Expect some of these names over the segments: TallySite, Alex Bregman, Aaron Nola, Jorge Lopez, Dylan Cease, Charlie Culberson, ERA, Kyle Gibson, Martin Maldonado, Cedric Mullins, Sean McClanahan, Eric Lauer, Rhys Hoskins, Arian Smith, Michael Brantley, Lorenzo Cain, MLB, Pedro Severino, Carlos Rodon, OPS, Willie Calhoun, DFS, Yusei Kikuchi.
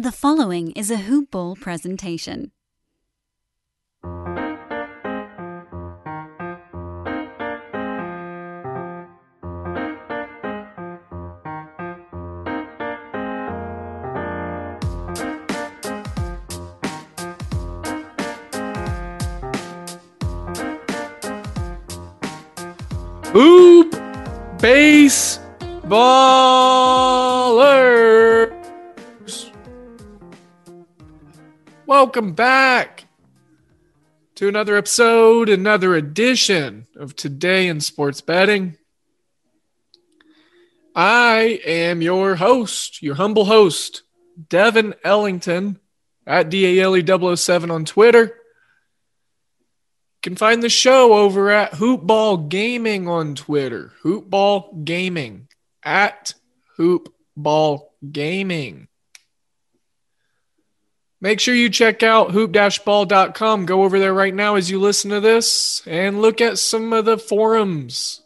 The following is a Hoop Ball presentation. Hoop Baseballers! Welcome back to another episode, another edition of Today in Sports Betting. I am your host, your humble host, Devin Ellington, at DALE007 on Twitter. You can find the show over at Hoopball Gaming on Twitter. Hoopball Gaming, at Hoopball Gaming. Make sure you check out hoop-ball.com. Go over there right now as you listen to this and look at some of the forums.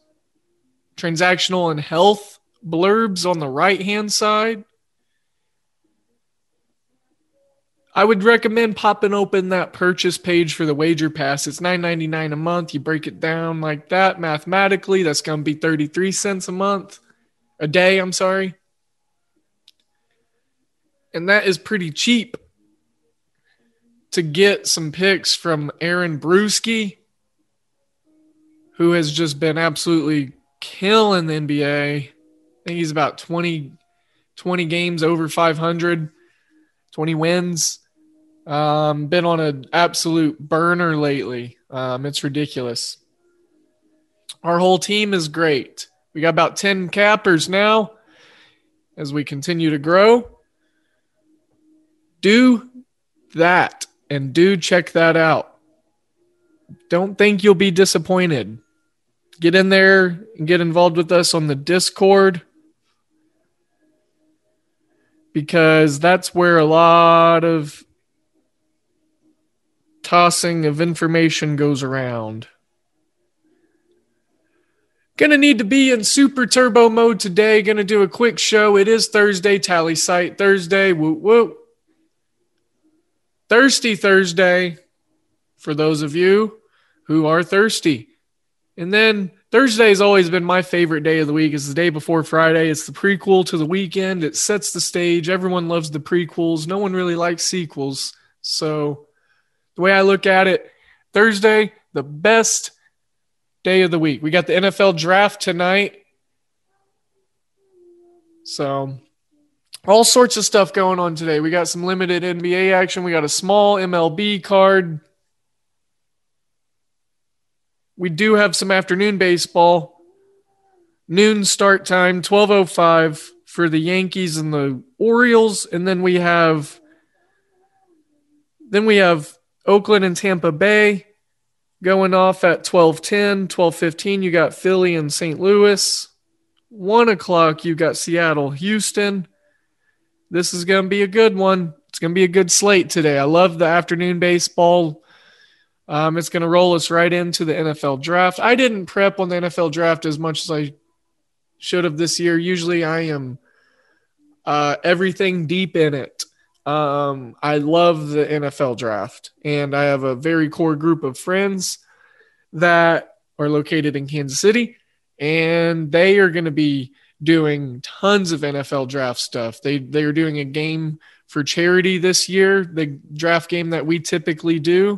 Transactional and health blurbs on the right-hand side. I would recommend popping open that purchase page for the wager pass. It's $9.99 a month. You break it down like that mathematically. That's going to be 33 cents a day. And that is pretty cheap to get some picks from Aaron Bruski, who has just been absolutely killing the NBA. I think he's about 20 games over 500, 20 wins. Been on an absolute burner lately. It's ridiculous. Our whole team is great. We got about 10 cappers now as we continue to grow. Do that. And do check that out. Don't think you'll be disappointed. Get in there and get involved with us on the Discord, because that's where a lot of tossing of information goes around. Gonna need to be in super turbo mode today. Gonna do a quick show. It is Thursday, TallySite Thursday. Woot woot. Thirsty Thursday for those of you who are thirsty. And then Thursday has always been my favorite day of the week. It's the day before Friday. It's the prequel to the weekend. It sets the stage. Everyone loves the prequels. No one really likes sequels. So the way I look at it, Thursday, the best day of the week. We got the NFL draft tonight. So all sorts of stuff going on today. We got some limited NBA action. We got a small MLB card. We do have some afternoon baseball. Noon start time, 12:05 for the Yankees and the Orioles. And then we have Oakland and Tampa Bay going off at 12:10, 12:15. You got Philly and St. Louis. 1 o'clock, you got Seattle, Houston. This is going to be a good one. It's going to be a good slate today. I love the afternoon baseball. It's going to roll us right into the NFL draft. I didn't prep on the NFL draft as much as I should have this year. Usually I am everything deep in it. I love the NFL draft, and I have a very core group of friends that are located in Kansas City, and they are going to be doing tons of NFL draft stuff. They are doing a game for charity this year, the draft game that we typically do.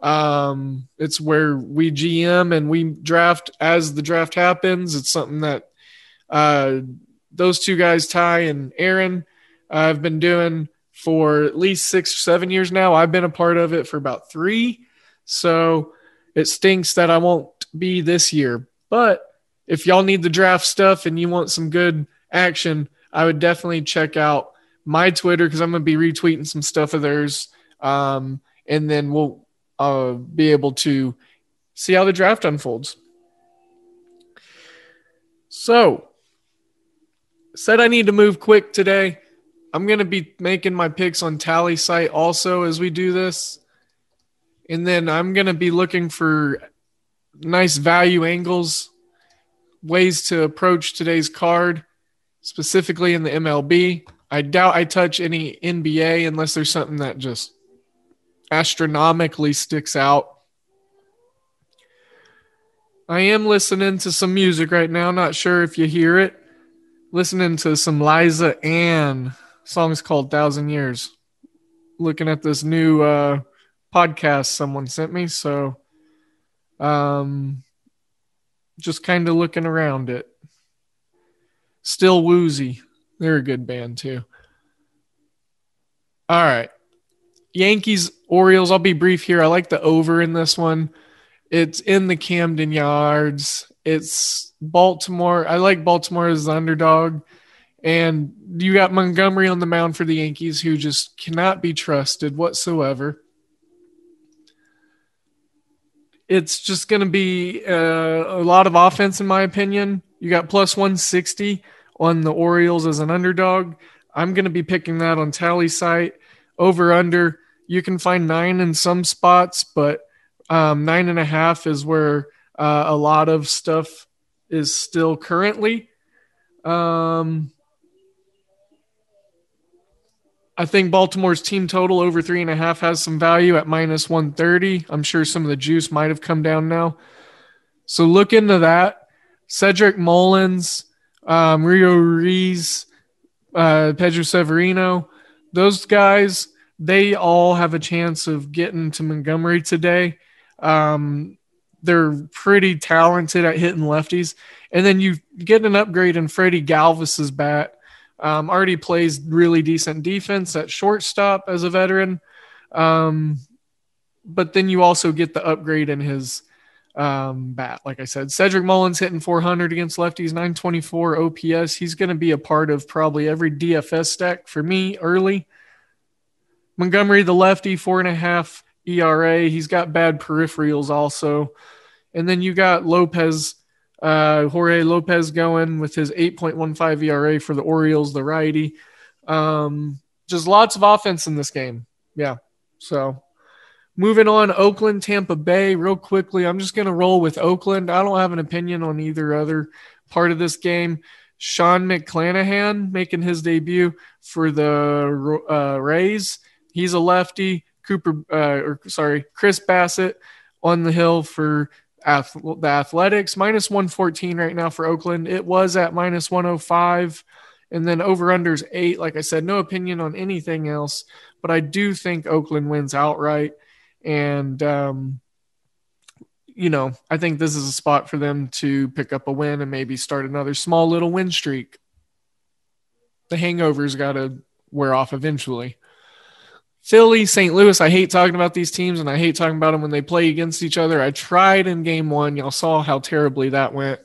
It's where we GM and we draft as the draft happens. It's something that those two guys, Ty and Aaron, have been doing for at least 6 or 7 years now. I've been a part of it for about 3. So it stinks that I won't be this year. But if y'all need the draft stuff and you want some good action, I would definitely check out my Twitter, because I'm going to be retweeting some stuff of theirs. And then we'll be able to see how the draft unfolds. So, said I need to move quick today. I'm going to be making my picks on TallySite also as we do this. And then I'm going to be looking for nice value angles, ways to approach today's card, specifically in the MLB. I doubt I touch any NBA unless there's something that just astronomically sticks out. I am listening to some music right now. Not sure if you hear it. Listening to some Liza Ann. Song's called 1,000 Years. Looking at this new podcast someone sent me. So just kind of looking around it. Still Woozy. They're a good band too. All right. Yankees, Orioles. I'll be brief here. I like the over in this one. It's in the Camden Yards. It's Baltimore. I like Baltimore as the underdog. And you got Montgomery on the mound for the Yankees, who just cannot be trusted whatsoever. It's just going to be a lot of offense, in my opinion. You got plus 160 on the Orioles as an underdog. I'm going to be picking that on TallySite. Over under, you can find 9 in some spots, but 9.5 is where a lot of stuff is still currently. I think Baltimore's team total over 3.5 has some value at minus 130. I'm sure some of the juice might have come down now. So look into that. Cedric Mullins, Rio Ruiz, Pedro Severino, those guys, they all have a chance of getting to Montgomery today. They're pretty talented at hitting lefties. And then you get an upgrade in Freddie Galvis's bat. Already plays really decent defense at shortstop as a veteran. But then you also get the upgrade in his bat. Like I said, Cedric Mullins hitting 400 against lefties, 924 OPS. He's going to be a part of probably every DFS stack for me early. Montgomery, the lefty, 4.5 ERA. He's got bad peripherals also. And then you got Lopez, Jorge Lopez going with his 8.15 ERA for the Orioles, the righty. Just lots of offense in this game. Yeah. So moving on, Oakland, Tampa Bay, real quickly. I'm just going to roll with Oakland. I don't have an opinion on either other part of this game. Sean McClanahan making his debut for the Rays. He's a lefty. Chris Bassett on the hill for the Athletics, minus 114 right now for Oakland. It was at minus 105, and then over-unders 8. Like I said, no opinion on anything else, but I do think Oakland wins outright, and I think this is a spot for them to pick up a win and maybe start another small little win streak. The hangover's got to wear off eventually. Philly, St. Louis, I hate talking about these teams, and I hate talking about them when they play against each other. I tried in game one. Y'all saw how terribly that went.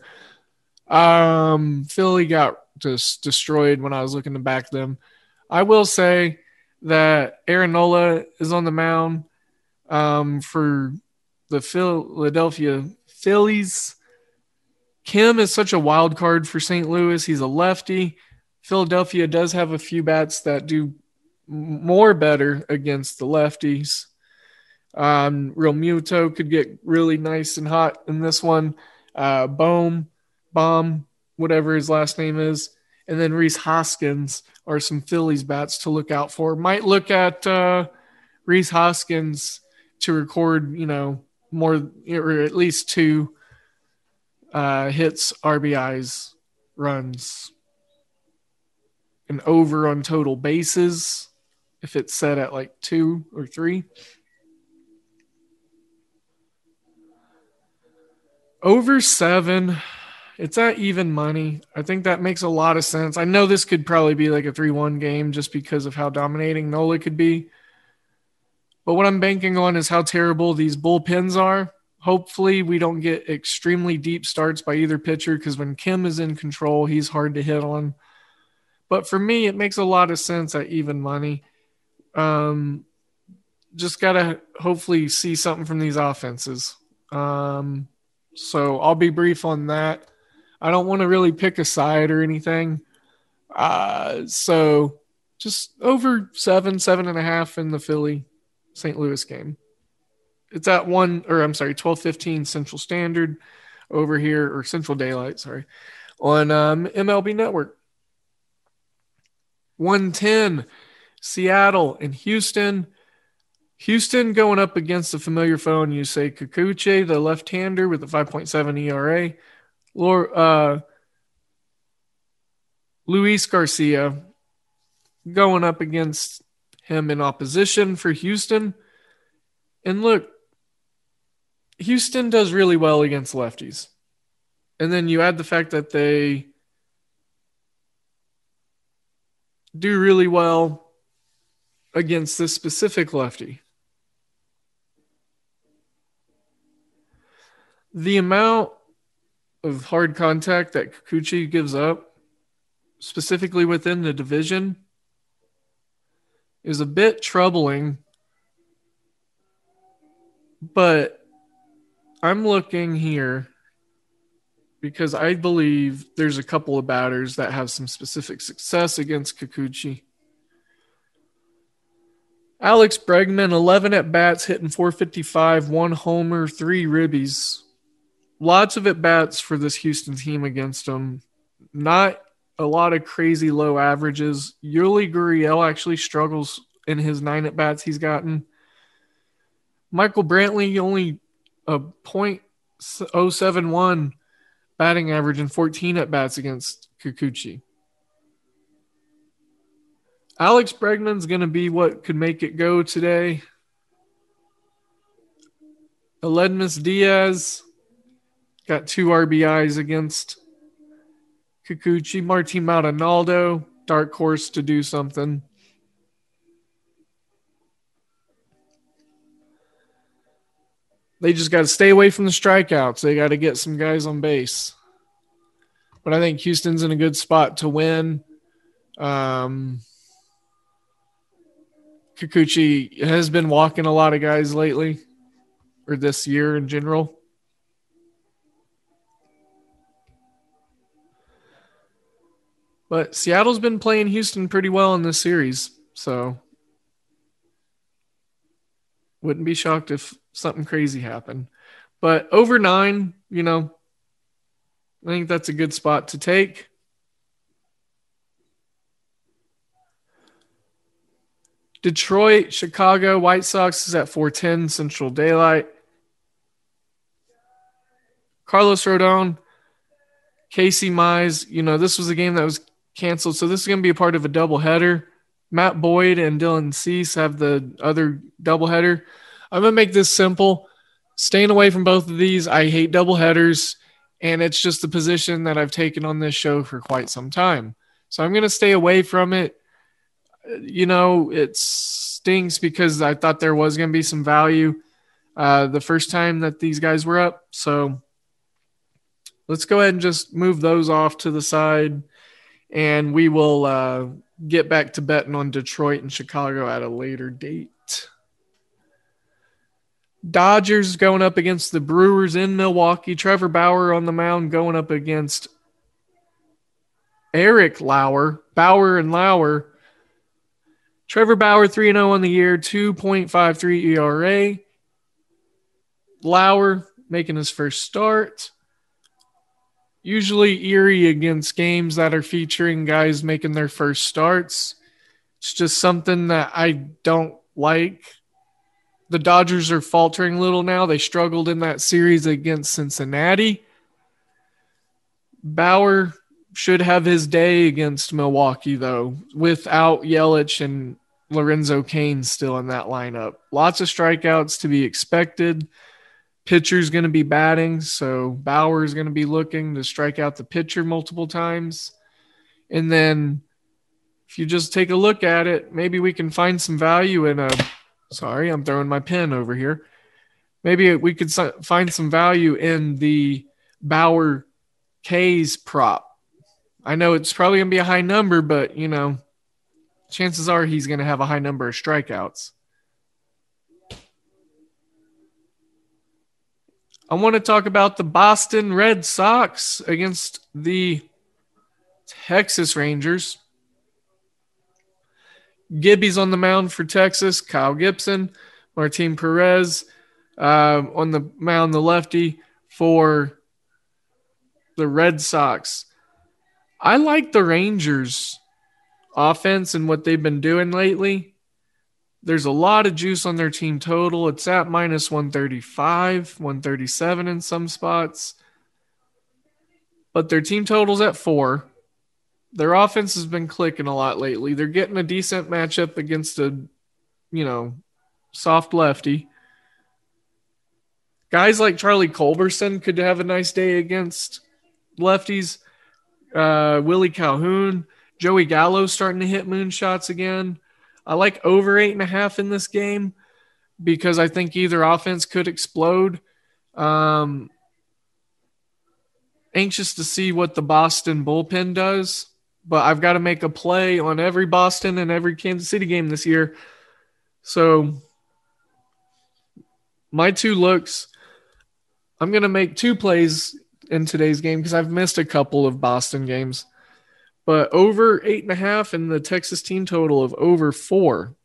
Philly got just destroyed when I was looking to back them. I will say that Aaron Nola is on the mound for the Philadelphia Phillies. Kim is such a wild card for St. Louis. He's a lefty. Philadelphia does have a few bats that do more better against the lefties. Real Muto could get really nice and hot in this one. Baum, whatever his last name is. And then Rhys Hoskins are some Phillies bats to look out for. Might look at Rhys Hoskins to record, more or at least 2 hits, RBIs, runs, and over on total bases. If it's set at 2 or 3. Over 7, it's at even money. I think that makes a lot of sense. I know this could probably be a 3-1 game just because of how dominating Nola could be. But what I'm banking on is how terrible these bullpens are. Hopefully we don't get extremely deep starts by either pitcher, because when Kim is in control, he's hard to hit on. But for me, it makes a lot of sense at even money. Just got to hopefully see something from these offenses. So I'll be brief on that. I don't want to really pick a side or anything. So just over 7.5 in the Philly St. Louis game. It's at 12:15 Central Standard over here, or Central Daylight, sorry, on MLB Network. 1:10 Seattle and Houston. Houston going up against a familiar foe in Yusei Kikuchi, the left-hander with a 5.7 ERA. Luis Garcia going up against him in opposition for Houston. And look, Houston does really well against lefties. And then you add the fact that they do really well against this specific lefty. The amount of hard contact that Kikuchi gives up, specifically within the division, is a bit troubling. But I'm looking here because I believe there's a couple of batters that have some specific success against Kikuchi. Alex Bregman, 11 at-bats, hitting .455, 1 homer, 3 ribbies. Lots of at-bats for this Houston team against him. Not a lot of crazy low averages. Yuli Gurriel actually struggles in his 9 at-bats he's gotten. Michael Brantley, only a .071 batting average in 14 at-bats against Kikuchi. Alex Bregman's going to be what could make it go today. Aledmus Diaz got 2 RBIs against Kikuchi. Martin Maldonado, dark horse to do something. They just got to stay away from the strikeouts. They got to get some guys on base. But I think Houston's in a good spot to win. Kikuchi has been walking a lot of guys lately, or this year in general. But Seattle's been playing Houston pretty well in this series, so wouldn't be shocked if something crazy happened. But over 9, I think that's a good spot to take. Detroit, Chicago, White Sox is at 4:10 Central Daylight. Carlos Rodon, Casey Mize, this was a game that was canceled, so this is going to be a part of a doubleheader. Matt Boyd and Dylan Cease have the other doubleheader. I'm going to make this simple. Staying away from both of these. I hate doubleheaders, and it's just the position that I've taken on this show for quite some time. So I'm going to stay away from it. It stings because I thought there was going to be some value the first time that these guys were up. So let's go ahead and just move those off to the side, and we will get back to betting on Detroit and Chicago at a later date. Dodgers going up against the Brewers in Milwaukee. Trevor Bauer on the mound going up against Eric Lauer. Bauer and Lauer. Trevor Bauer 3-0 on the year, 2.53 ERA. Lauer making his first start. Usually eerie against games that are featuring guys making their first starts. It's just something that I don't like. The Dodgers are faltering a little now. They struggled in that series against Cincinnati. Bauer should have his day against Milwaukee, though, without Yelich and Lorenzo Cain still in that lineup. Lots of strikeouts to be expected. Pitcher's going to be batting, so Bauer is going to be looking to strike out the pitcher multiple times. And then if you just take a look at it, maybe we can find some value in a – sorry, I'm throwing my pen over here. Maybe we could find some value in the Bauer K's prop. I know it's probably going to be a high number, but, you know, chances are he's going to have a high number of strikeouts. I want to talk about the Boston Red Sox against the Texas Rangers. Gibby's on the mound for Texas. Kyle Gibson, Martin Perez on the mound, the lefty for the Red Sox. I like the Rangers' offense and what they've been doing lately. There's a lot of juice on their team total. It's at minus 135, 137 in some spots. But their team total's at 4. Their offense has been clicking a lot lately. They're getting a decent matchup against a, you know, soft lefty. Guys like Charlie Culberson could have a nice day against lefties. Willie Calhoun, Joey Gallo starting to hit moonshots again. I like over 8.5 in this game because I think either offense could explode. Anxious to see what the Boston bullpen does, but I've got to make a play on every Boston and every Kansas City game this year. So my two looks, I'm going to make two plays in today's game because I've missed a couple of Boston games. But over 8.5 and the Texas team total of over 4.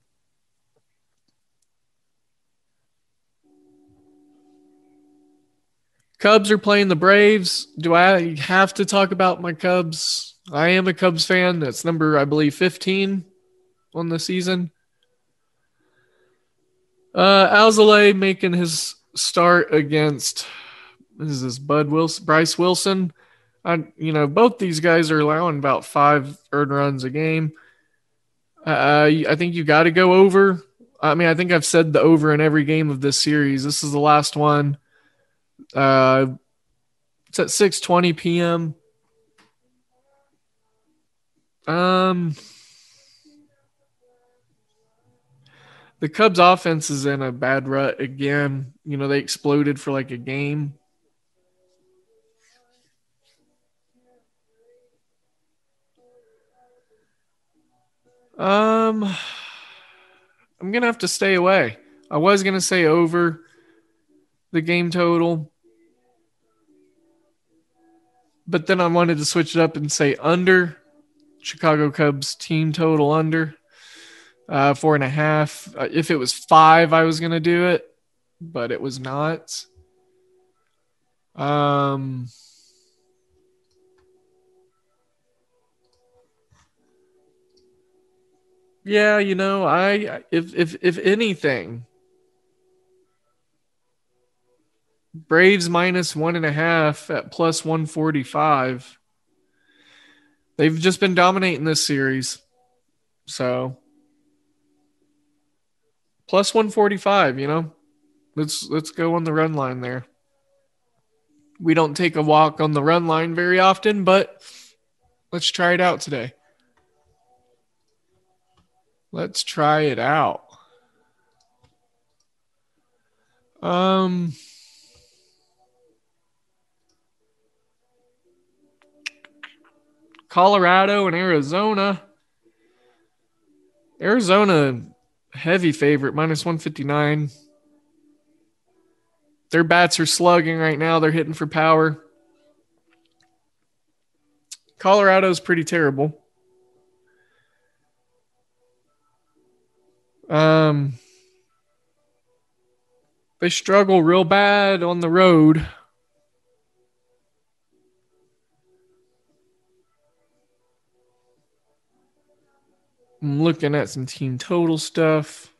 Cubs are playing the Braves. Do I have to talk about my Cubs? I am a Cubs fan. That's number, I believe, 15 on the season. Alzolay making his start against, what is this, Bryce Wilson. You know, both these guys are allowing about 5 earned runs a game. I think you got to go over. I mean, I think I've said the over in every game of this series. This is the last one. It's at 6:20 p.m. The Cubs offense is in a bad rut again. You know, they exploded for like a game. I'm going to have to stay away. I was going to say over the game total, but then I wanted to switch it up and say under. Chicago Cubs team total under 4.5. If it was 5, I was going to do it, but it was not. Yeah, you know, I if anything, Braves minus 1.5 at plus 145. They've just been dominating this series, so plus 145. You know, let's go on the run line there. We don't take a walk on the run line very often, but let's try it out today. Let's try it out. Colorado and Arizona. Arizona, heavy favorite, minus 159. Their bats are slugging right now. They're hitting for power. Colorado's pretty terrible. They struggle real bad on the road. I'm looking at some team total stuff.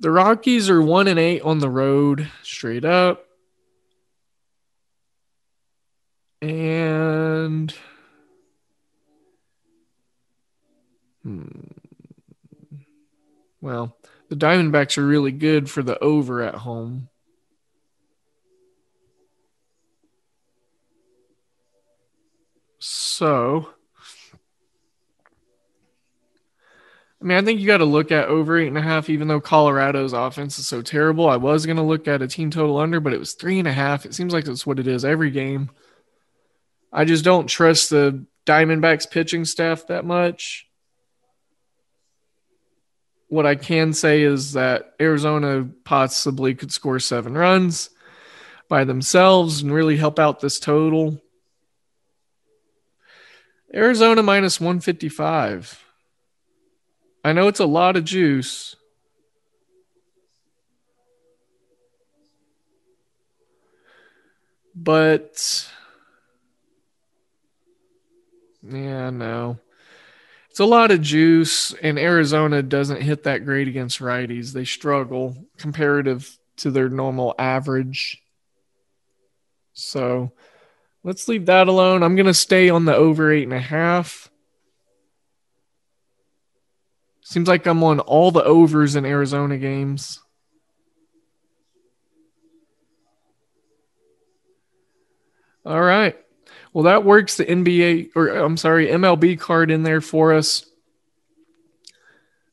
The Rockies are 1-8 on the road, straight up. And well, the Diamondbacks are really good for the over at home. So I mean, I think you got to look at over 8.5, even though Colorado's offense is so terrible. I was going to look at a team total under, but it was 3.5. It seems like that's what it is every game. I just don't trust the Diamondbacks pitching staff that much. What I can say is that Arizona possibly could score 7 runs by themselves and really help out this total. Arizona minus 155. I know it's a lot of juice. But, yeah, no. It's a lot of juice, and Arizona doesn't hit that great against righties. They struggle comparative to their normal average. So, let's leave that alone. I'm going to stay on the over 8.5. Seems like I'm on all the overs in Arizona games. All right. Well, that works the MLB card in there for us.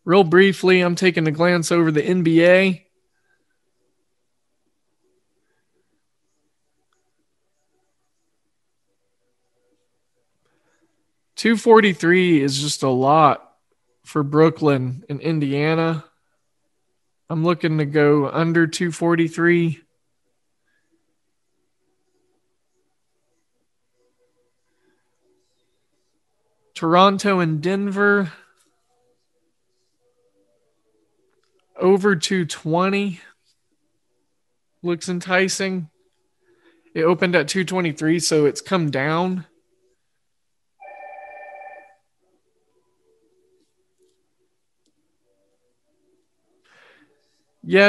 Real briefly, I'm taking a glance over the NBA. .243 is just a lot for Brooklyn and Indiana. I'm looking to go under 243. Toronto and Denver, over 220. Looks enticing. It opened at 223, so it's come down. Yeah,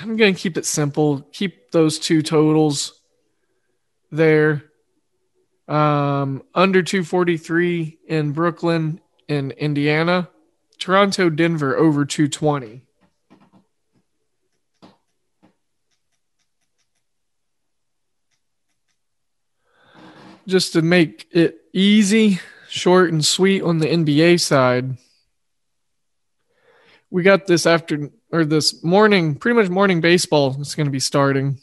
I'm going to keep it simple. Keep those two totals there. Under 243 in Brooklyn and Indiana. Toronto, Denver, over 220. Just to make it easy, short, and sweet on the NBA side, we got this afternoon. Or this morning, pretty much morning baseball is going to be starting.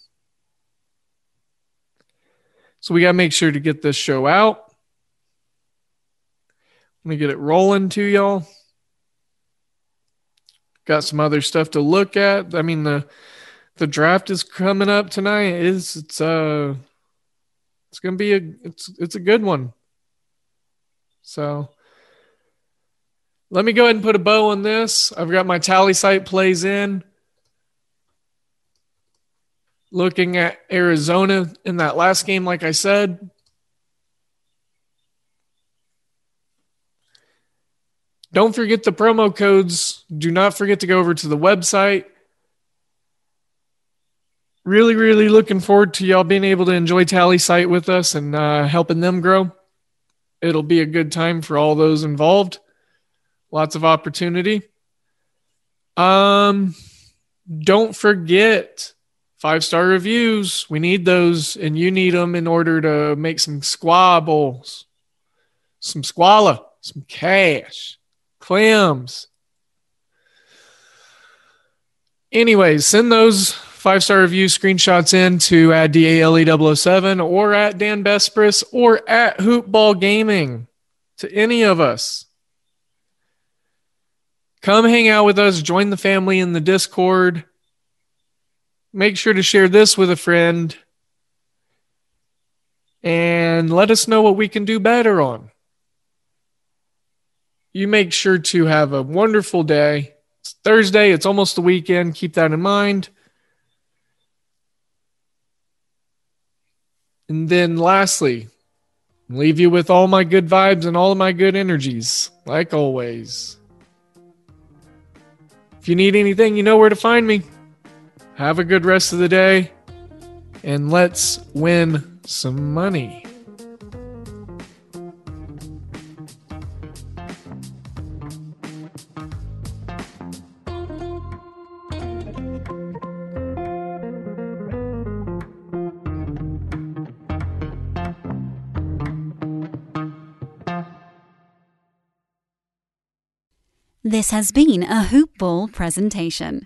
So we got to make sure to get this show out. Let me get it rolling to y'all. Got some other stuff to look at. I mean, the draft is coming up tonight. It's going to be a good one. So let me go ahead and put a bow on this. I've got my tally site plays in. Looking at Arizona in that last game, like I said. Don't forget the promo codes. Do not forget to go over to the website. Really, really looking forward to y'all being able to enjoy tally site with us and helping them grow. It'll be a good time for all those involved. Lots of opportunity. Don't forget 5-star reviews. We need those, and you need them in order to make some squabbles, some squalla, some cash, clams. Anyways, send those 5-star review screenshots in to @DALE007 or @Dan Bespris or @Hoopball Gaming to any of us. Come hang out with us. Join the family in the Discord. Make sure to share this with a friend. And let us know what we can do better on. You make sure to have a wonderful day. It's Thursday. It's almost the weekend. Keep that in mind. And then lastly, leave you with all my good vibes and all of my good energies, like always. If you need anything, you know where to find me. Have a good rest of the day, and let's win some money. This has been a Hoopball presentation.